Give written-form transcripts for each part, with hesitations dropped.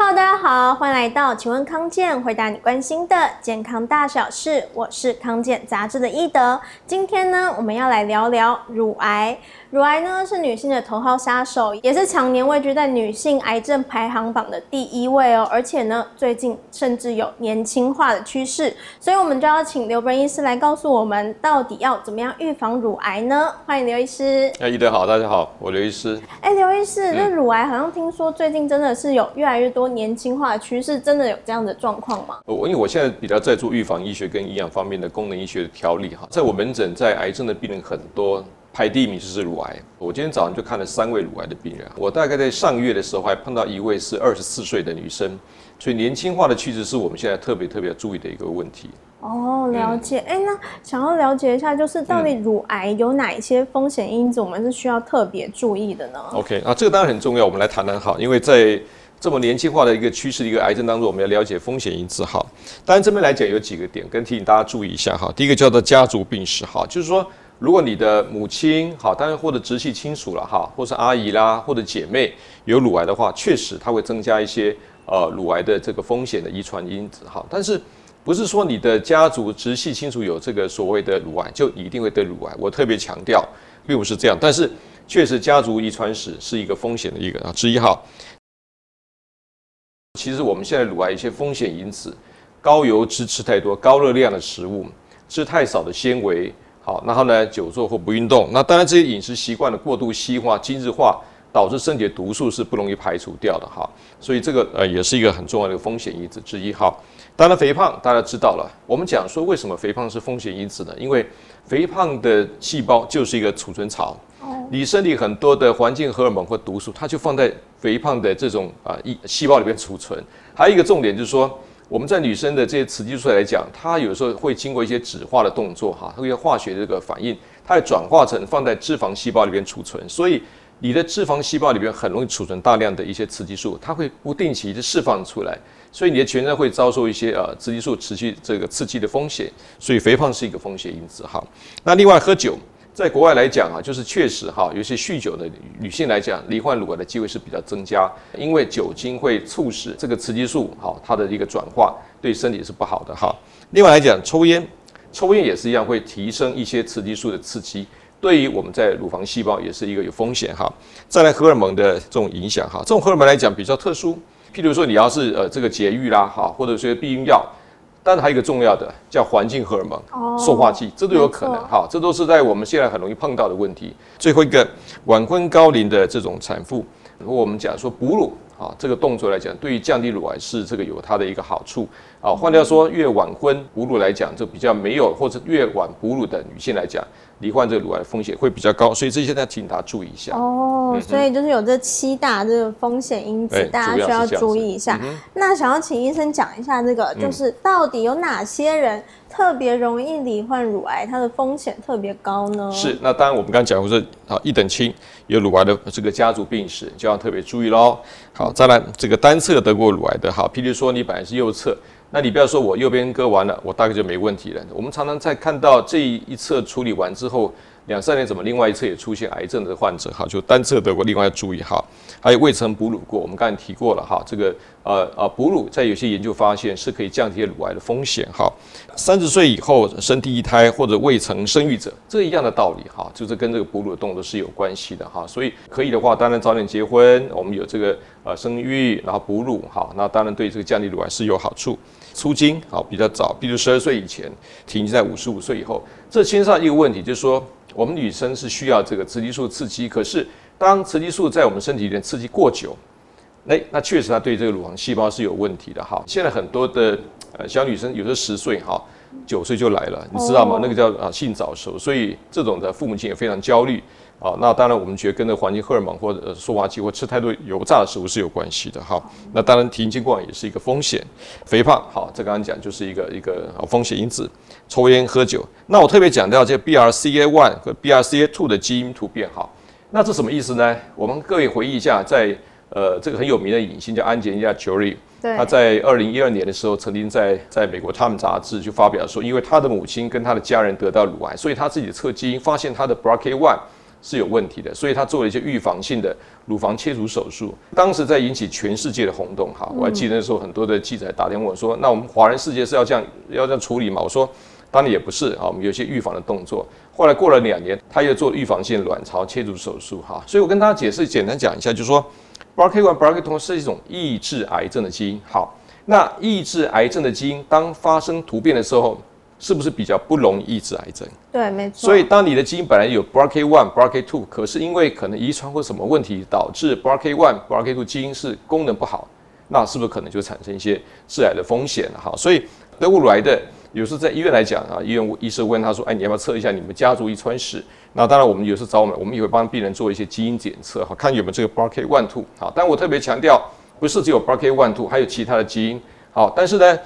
Hello， 大家好，欢迎来到请问康健，回答你关心的健康大小事。我是康健杂志的一德。今天呢，我们要来聊聊乳癌。乳癌呢是女性的头号杀手，也是常年位居在女性癌症排行榜的第1位哦。而且呢，最近甚至有年轻化的趋势，所以我们就要请刘琨医师来告诉我们，到底要怎么样预防乳癌呢？欢迎刘医师。一德好，大家好，我刘医师。刘医师，这乳癌好像听说最近真的是有越来越多年轻化的趋势，真的有这样的状况吗？因为我现在比较在做预防医学跟营养方面的功能医学的调理哈，在我门诊在癌症的病人很多。排第一名就是乳癌，我今天早上就看了3位乳癌的病人。我大概在上个月的时候还碰到一位是24岁的女生，所以年轻化的趋势是我们现在特别注意的一个问题。哦，了解。那想要了解一下，就是到底乳癌有哪一些风险因子，我们是需要特别注意的呢？ OK， 这个当然很重要，我们来谈谈好，因为在这么年轻化的一个趋势的一个癌症当中，我们要了解风险因子哈。当然这边来讲有几个点跟提醒大家注意一下哈。第一个叫做家族病史哈，就是说。如果你的母亲好，当然或者直系亲属了哈，或是阿姨啦，或者姐妹有乳癌的话，确实它会增加一些乳癌的这个风险的遗传因子哈。但是不是说你的家族直系亲属有这个所谓的乳癌就一定会得乳癌？我特别强调，并不是这样。但是确实家族遗传史是一个风险的一个之一哈。其实我们现在乳癌一些风险因子，高油脂吃太多，高热量的食物，吃太少的纤维。好，然后呢，久坐或不运动，那当然这些饮食习惯的过度西化、精致化，导致身体的毒素是不容易排除掉的哈。所以这个也是一个很重要的风险因子之一哈。当然肥胖大家知道了，我们讲说为什么肥胖是风险因子呢？因为肥胖的细胞就是一个储存槽，你身体很多的环境荷尔蒙或毒素，它就放在肥胖的这种细胞里面储存。还有一个重点就是说。我们在女生的这些雌激素来讲，它有时候会经过一些酯化的动作哈，它会化学的这个反应，它会转化成放在脂肪细胞里面储存，所以你的脂肪细胞里面很容易储存大量的一些雌激素，它会不定期的释放出来，所以你的全身会遭受一些雌激素持续这个刺激的风险，所以肥胖是一个风险因子哈。那另外喝酒，在国外来讲啊，就是确实哈，有些酗酒的女性来讲，罹患乳癌的机会是比较增加，因为酒精会促使这个雌激素哈它的一个转化，对身体是不好的哈。另外来讲，抽烟也是一样，会提升一些雌激素的刺激，对于我们在乳房细胞也是一个有风险哈。再来荷尔蒙的这种影响哈，这种荷尔蒙来讲比较特殊，譬如说你要是这个节育啦哈，或者说避孕药。但还有一个重要的叫环境荷尔蒙、塑化剂，这都有可能哈，这都是在我们现在很容易碰到的问题。最后一个，晚婚高龄的这种产妇，如果我们讲说哺乳啊这个动作来讲，对于降低乳癌是这个有它的一个好处啊。换掉说越晚婚哺乳来讲，就比较没有或者越晚哺乳的女性来讲，罹患这个乳癌的风险会比较高，所以这些要请大家注意一下。所以就是有这7大这个风险因子，大家需要注意一下。那想要请医生讲一下这个，就是到底有哪些人特别容易罹患乳癌，它的风险特别高呢？是，那当然我们刚才讲过是一等亲有乳癌的这个家族病史，就要特别注意咯。好，再来这个单侧得过乳癌的，好，譬如说你本来是右侧。那你不要说我右边割完了，我大概就没问题了。我们常常在看到这一侧处理完之后，2-3年怎么另外一侧也出现癌症的患者哈，就单侧得过，另外要注意哈。还有未曾哺乳过，我们刚才提过了哈，这个哺乳在有些研究发现是可以降低乳癌的风险哈。30岁以后生第一胎或者未曾生育者，这一样的道理哈，就是跟这个哺乳的动作是有关系的哈。所以可以的话，当然早点结婚，我们有这个生育，然后哺乳哈，那当然对这个降低乳癌是有好处。初经好比较早，比如12岁以前，停在55岁以后，这牵涉一个问题，就是说我们女生是需要这个雌激素刺激，可是当雌激素在我们身体里面刺激过久，那确实它对这个乳房细胞是有问题的哈。现在很多的小女生有时候10岁哈，9岁就来了，你知道吗？那个叫性早熟，所以这种的父母亲也非常焦虑。那当然我们觉得跟环境荷尔蒙或者塑化剂或吃太多油炸的食物是有关系的哈。那当然停经过晚也是一个风险，肥胖好，这刚刚讲就是一个风险因子，抽烟喝酒。那我特别讲到这 BRCA1 和 BRCA2 的基因突变哈，那这什么意思呢？我们各位回忆一下，在这个很有名的影星叫安吉丽娜·裘丽，她在2012年的时候曾经在美国《Time》杂志就发表说，因为她的母亲跟她的家人得到乳癌，所以她自己测基因发现她的 BRCA1。是有问题的，所以他做了一些预防性的乳房切除手术，当时在引起全世界的轰动哈。我还记得那时候很多的记者打电话问我说，那我们华人世界是要这样处理吗？我说当然也不是啊，我们有些预防的动作。后来过了2年，他又做预防性卵巢切除手术哈。所以我跟大家解释简单讲一下，就是说 BRCA1 BRCA2 是一种抑制癌症的基因。好，那抑制癌症的基因当发生突变的时候，是不是比较不容易抑制癌症？对，没错。所以当你的基因本来有 BRCA1 BRCA2， 可是因为可能遗传或什么问题导致 BRCA1 BRCA2 基因是功能不好，那是不是可能就产生一些致癌的风险？好，所以德国乳癌的有时候在医院来讲啊，医院医生问他说：“哎，你要不要测一下你们家族遗传史？”那当然，我们有时找我们也会帮病人做一些基因检测，好看有没有这个 BRCA1 2。好，但我特别强调，不是只有 BRCA1 2， 还有其他的基因。好，但是呢，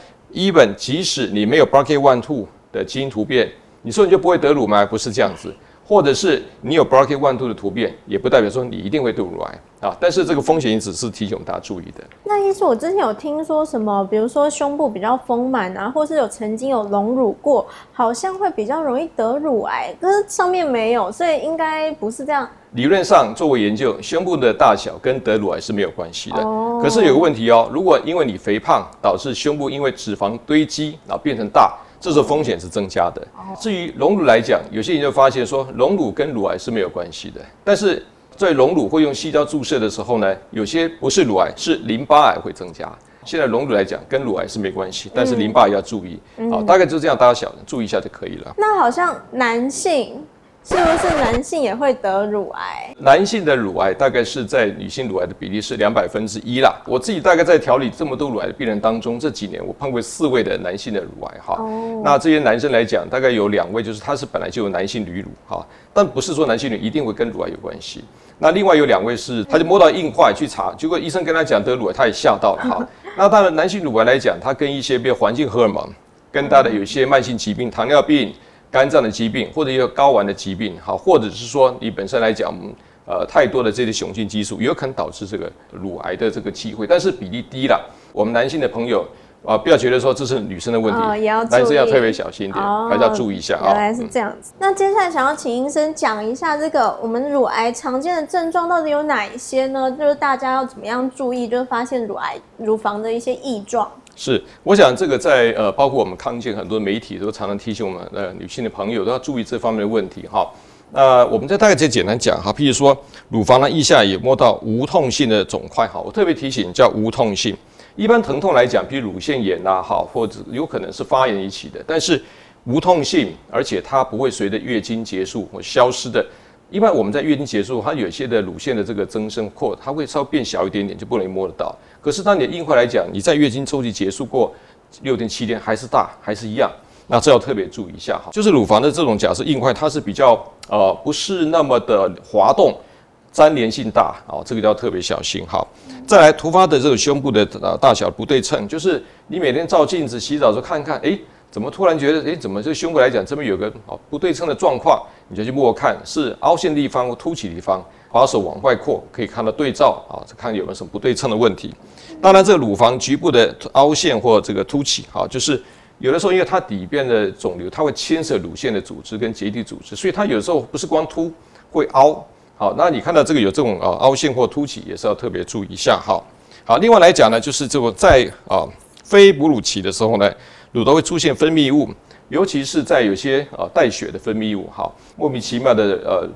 即使你没有 BRCA1 2 的基因突变，你说你就不会得乳吗？不是这样子，或者是你有 BRCA1 2 的突变，也不代表说你一定会得乳癌啊。但是这个风险因子是提醒我们大家注意的。那医师，我之前有听说什么，比如说胸部比较丰满啊，或是曾经有隆乳过，好像会比较容易得乳癌，可是上面没有，所以应该不是这样。理论上，作为研究，胸部的大小跟得乳癌是没有关系的。可是有个问题哦，如果因为你肥胖导致胸部因为脂肪堆积啊变成大，这时候风险是增加的。至于隆乳来讲，有些研究发现说隆乳跟乳癌是没有关系的，但是在隆乳会用矽胶注射的时候呢，有些不是乳癌，是淋巴癌会增加。现在隆乳来讲跟乳癌是没关系，但是淋巴也要注意。好，大概就这样大小注意一下就可以了。那好像男性。是不是男性也会得乳癌？男性的乳癌大概是在女性乳癌的比例是1/200啦。我自己大概在调理这么多乳癌的病人当中，这几年我碰过4位的男性的乳癌哈。那这些男生来讲，大概有2位就是他是本来就有男性罹乳哈，但不是说男性罹一定会跟乳癌有关系。那另外有2位是他就摸到硬块去查，结果医生跟他讲得乳癌，他也吓到了哈。那当然男性乳癌来讲，它跟一些比如环境荷尔蒙，跟他的有些慢性疾病，糖尿病。肝脏的疾病，或者有睾丸的疾病，好，或者是说你本身来讲，太多的这些雄性激素，也有可能导致这个乳癌的这个机会，但是比例低了。我们男性的朋友啊，不要觉得说这是女生的问题，男生要特别小心一点，还是要注意一下啊。原来是这样子。那接下来想要请医生讲一下这个我们乳癌常见的症状到底有哪一些呢？就是大家要怎么样注意，就是发现乳癌乳房的一些异状。是，我想这个在包括我们康健很多媒体都常常提醒我们女性的朋友都要注意这方面的问题哈。我们再大概简单讲哈，譬如说乳房呢腋下也摸到无痛性的肿块哈，我特别提醒叫无痛性。一般疼痛来讲，譬如乳腺炎呐哈，或者有可能是发炎引起的，但是无痛性，而且它不会随着月经结束或消失的。一般我们在月经结束，它有些的乳腺的这个增生扩，它会稍微变小一点点，就不容易摸得到。可是当你的硬块来讲，你在月经周期结束过6天7天还是大，还是一样，那这要特别注意一下哈。就是乳房的这种假设硬块，它是比较不是那么的滑动，粘连性大啊，这个要特别小心哈。再来突发的这个胸部的大小不对称，就是你每天照镜子洗澡的时候看看，怎么突然觉得，怎么这胸部来讲这边有个不对称的状况，你就去摸看是凹陷的地方或凸起的地方，把手往外扩，可以看到对照啊，看有没有什么不对称的问题。当然，这个乳房局部的凹陷或这个凸起啊，就是有的时候因为它底边的肿瘤，它会牵涉乳腺的组织跟结缔组织，所以它有时候不是光凸会凹。好，那你看到这个有这种凹陷或凸起，也是要特别注意一下哈。好，另外来讲呢，就是这个在非哺乳期的时候呢。乳头会出现分泌物，尤其是在有些带血的分泌物，好，莫名其妙的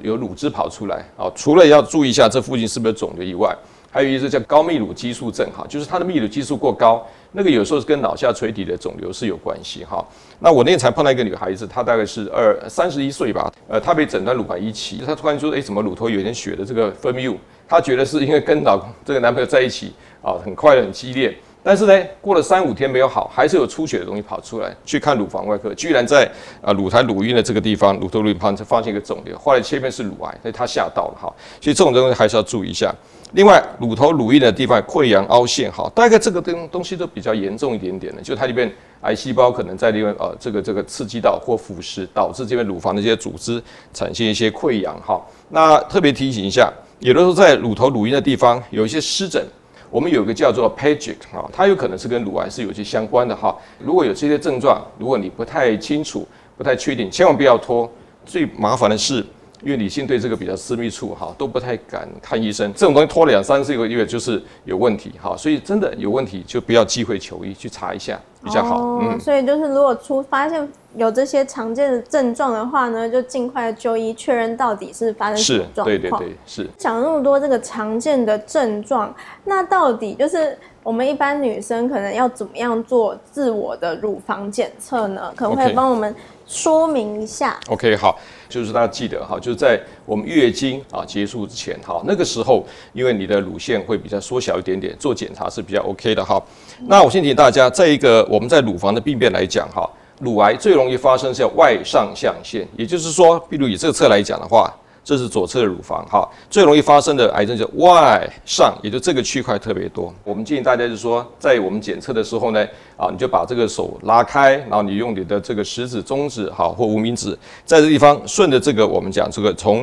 有乳汁跑出来，好，除了要注意一下这附近是不是肿瘤以外，还有一个叫高泌乳激素症，哈，就是它的泌乳激素过高，那个有时候是跟脑下垂体的肿瘤是有关系，哈。那我那天才碰到一个女孩子，她大概是31岁吧，她被诊断乳癌1期，她突然说，怎么乳头有点血的这个分泌物？她觉得是因为跟这个男朋友在一起啊，很快很激烈。但是呢，过了3-5天没有好，还是有出血的东西跑出来。去看乳房外科，居然在乳台乳晕的这个地方，乳头乳晕旁发现一个肿瘤，后来切片是乳癌，所以他吓到了哈。所以这种东西还是要注意一下。另外，乳头乳晕的地方溃疡凹陷哈，大概这个东西都比较严重一点点的，就它里面癌细胞可能在里面这个刺激到或腐蚀，导致这边乳房的一些组织产生一些溃疡哈。那特别提醒一下，有的时候在乳头乳晕的地方有一些湿疹。我们有一个叫做 Paget 哈，它有可能是跟乳癌是有些相关的哈。如果有这些症状，如果你不太清楚、不太确定，千万不要拖。最麻烦的是，因为女性对这个比较私密处哈都不太敢看医生，这种东西拖了2、3、4个月就是有问题哈，所以真的有问题就不要忌讳求医，去查一下比较好。哦、所以就是如果发现有这些常见的症状的话呢，就尽快就医确认到底是发生什么状况。对对对，是。讲了那么多这个常见的症状，那到底就是我们一般女生可能要怎么样做自我的乳房检测呢？可不可以帮我们说明一下 ？OK， 好，就是大家记得哈，就是在我们月经啊结束之前哈，那个时候因为你的乳腺会比较缩小一点点，做检查是比较 OK 的哈。那我先请大家，在一个我们在乳房的病变来讲哈，乳癌最容易发生是外上象限，也就是说，比如以这个侧来讲的话。这是左侧的乳房哈，最容易发生的癌症就是外上，也就这个区块特别多。我们建议大家就是说，在我们检测的时候呢，啊，你就把这个手拉开，然后你用你的这个食指、中指好或无名指，在这地方顺着这个我们讲这个从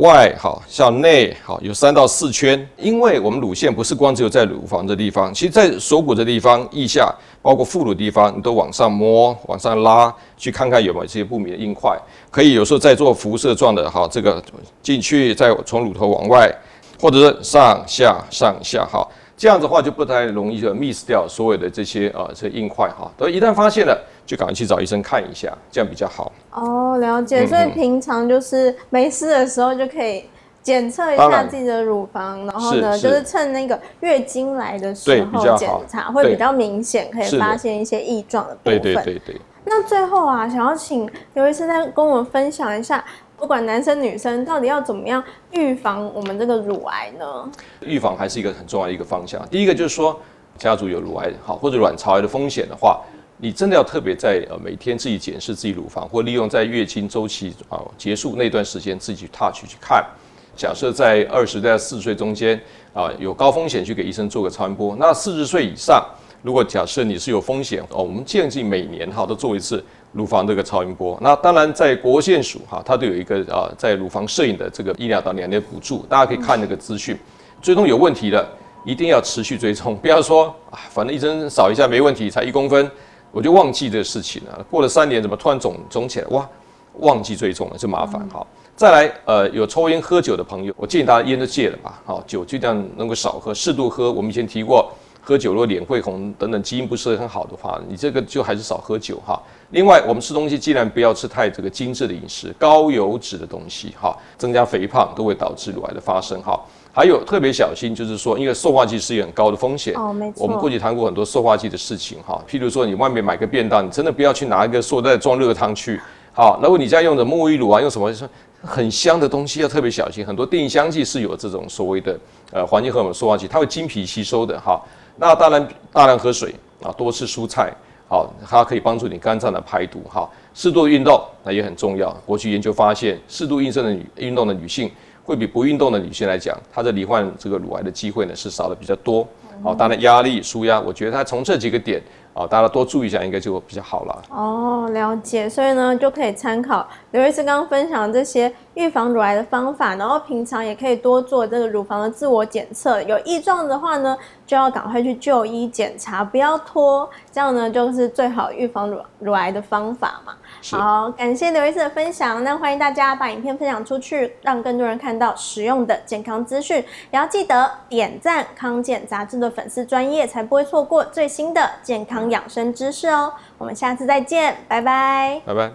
外好向内好有3到4圈，因为我们乳腺不是光只有在乳房这地方，其实在锁骨这地方、腋下，包括副乳地方，你都往上摸、往上拉，去看看有没有这些不明的硬块，可以有时候在做辐射状的哈这个。进去，再从乳头往外，或者是上下上下哈，这样子的话就不太容易就 miss 掉所有的这些这硬块哈。所以一旦发现了，就赶快去找医生看一下，这样比较好。哦，了解。所以平常就是没事的时候就可以检测一下自己的乳房，然后呢就是趁那个月经来的时候检查，会比较明显，可以发现一些异状的部分。对对对对。那最后啊，想要请刘医师再跟我们分享一下。不管男生女生，到底要怎么样预防我们这个乳癌呢？预防还是一个很重要的一个方向。第一个就是说，家族有乳癌好或者卵巢癌的风险的话，你真的要特别在每天自己检视自己乳房，或利用在月经周期结束那段时间自己去 touch 去看。假设在20到40岁中间有高风险去给医生做个超音波。那40岁以上，如果假设你是有风险我们建议每年都做一次乳房这个超音波。那当然在国健署它都有一个在乳房摄影的这个1到2年的补助，大家可以看那个资讯。追踪有问题的一定要持续追踪，不要说反正医生扫一下没问题，才1公分我就忘记这个事情了。过了3年怎么突然肿起来，哇，忘记追踪了，这麻烦哈。再来，有抽烟喝酒的朋友，我建议大家烟都戒了吧，好，酒尽量能够少喝，适度喝。我们以前提过。喝酒如果脸会红等等基因不是很好的话，你这个就还是少喝酒哈。另外，我们吃东西尽量不要吃太这个精致的饮食，高油脂的东西哈，增加肥胖都会导致乳癌的发生哈。还有特别小心，就是说，因为塑化剂是一个很高的风险。哦，没错。我们过去谈过很多塑化剂的事情哈，譬如说你外面买个便当，你真的不要去拿一个塑料袋装热汤去。好，如果你家用的沐浴乳啊，用什么很香的东西要特别小心，很多定香剂是有这种所谓的环境荷尔蒙塑化剂，它会经皮吸收的哈。那当然，大量喝水啊，多吃蔬菜，好，它可以帮助你肝脏的排毒哈。适度运动那也很重要。过去研究发现，适度运动的女性，会比不运动的女性来讲，她的罹患这个乳癌的机会呢是少的比较多。好，当然压力、舒压，我觉得她从这几个点啊，大家多注意一下，应该就比较好了。哦，了解。所以呢，就可以参考刘医师刚刚分享这些预防乳癌的方法，然后平常也可以多做这个乳房的自我检测。有异状的话呢，就要赶快去就医检查，不要拖，这样呢就是最好预防乳癌的方法嘛。好，感谢刘医师的分享。那欢迎大家把影片分享出去，让更多人看到实用的健康资讯。也要记得点赞康健杂志的粉丝专页，才不会错过最新的健康养生知识哦。我们下次再见，拜拜，拜拜。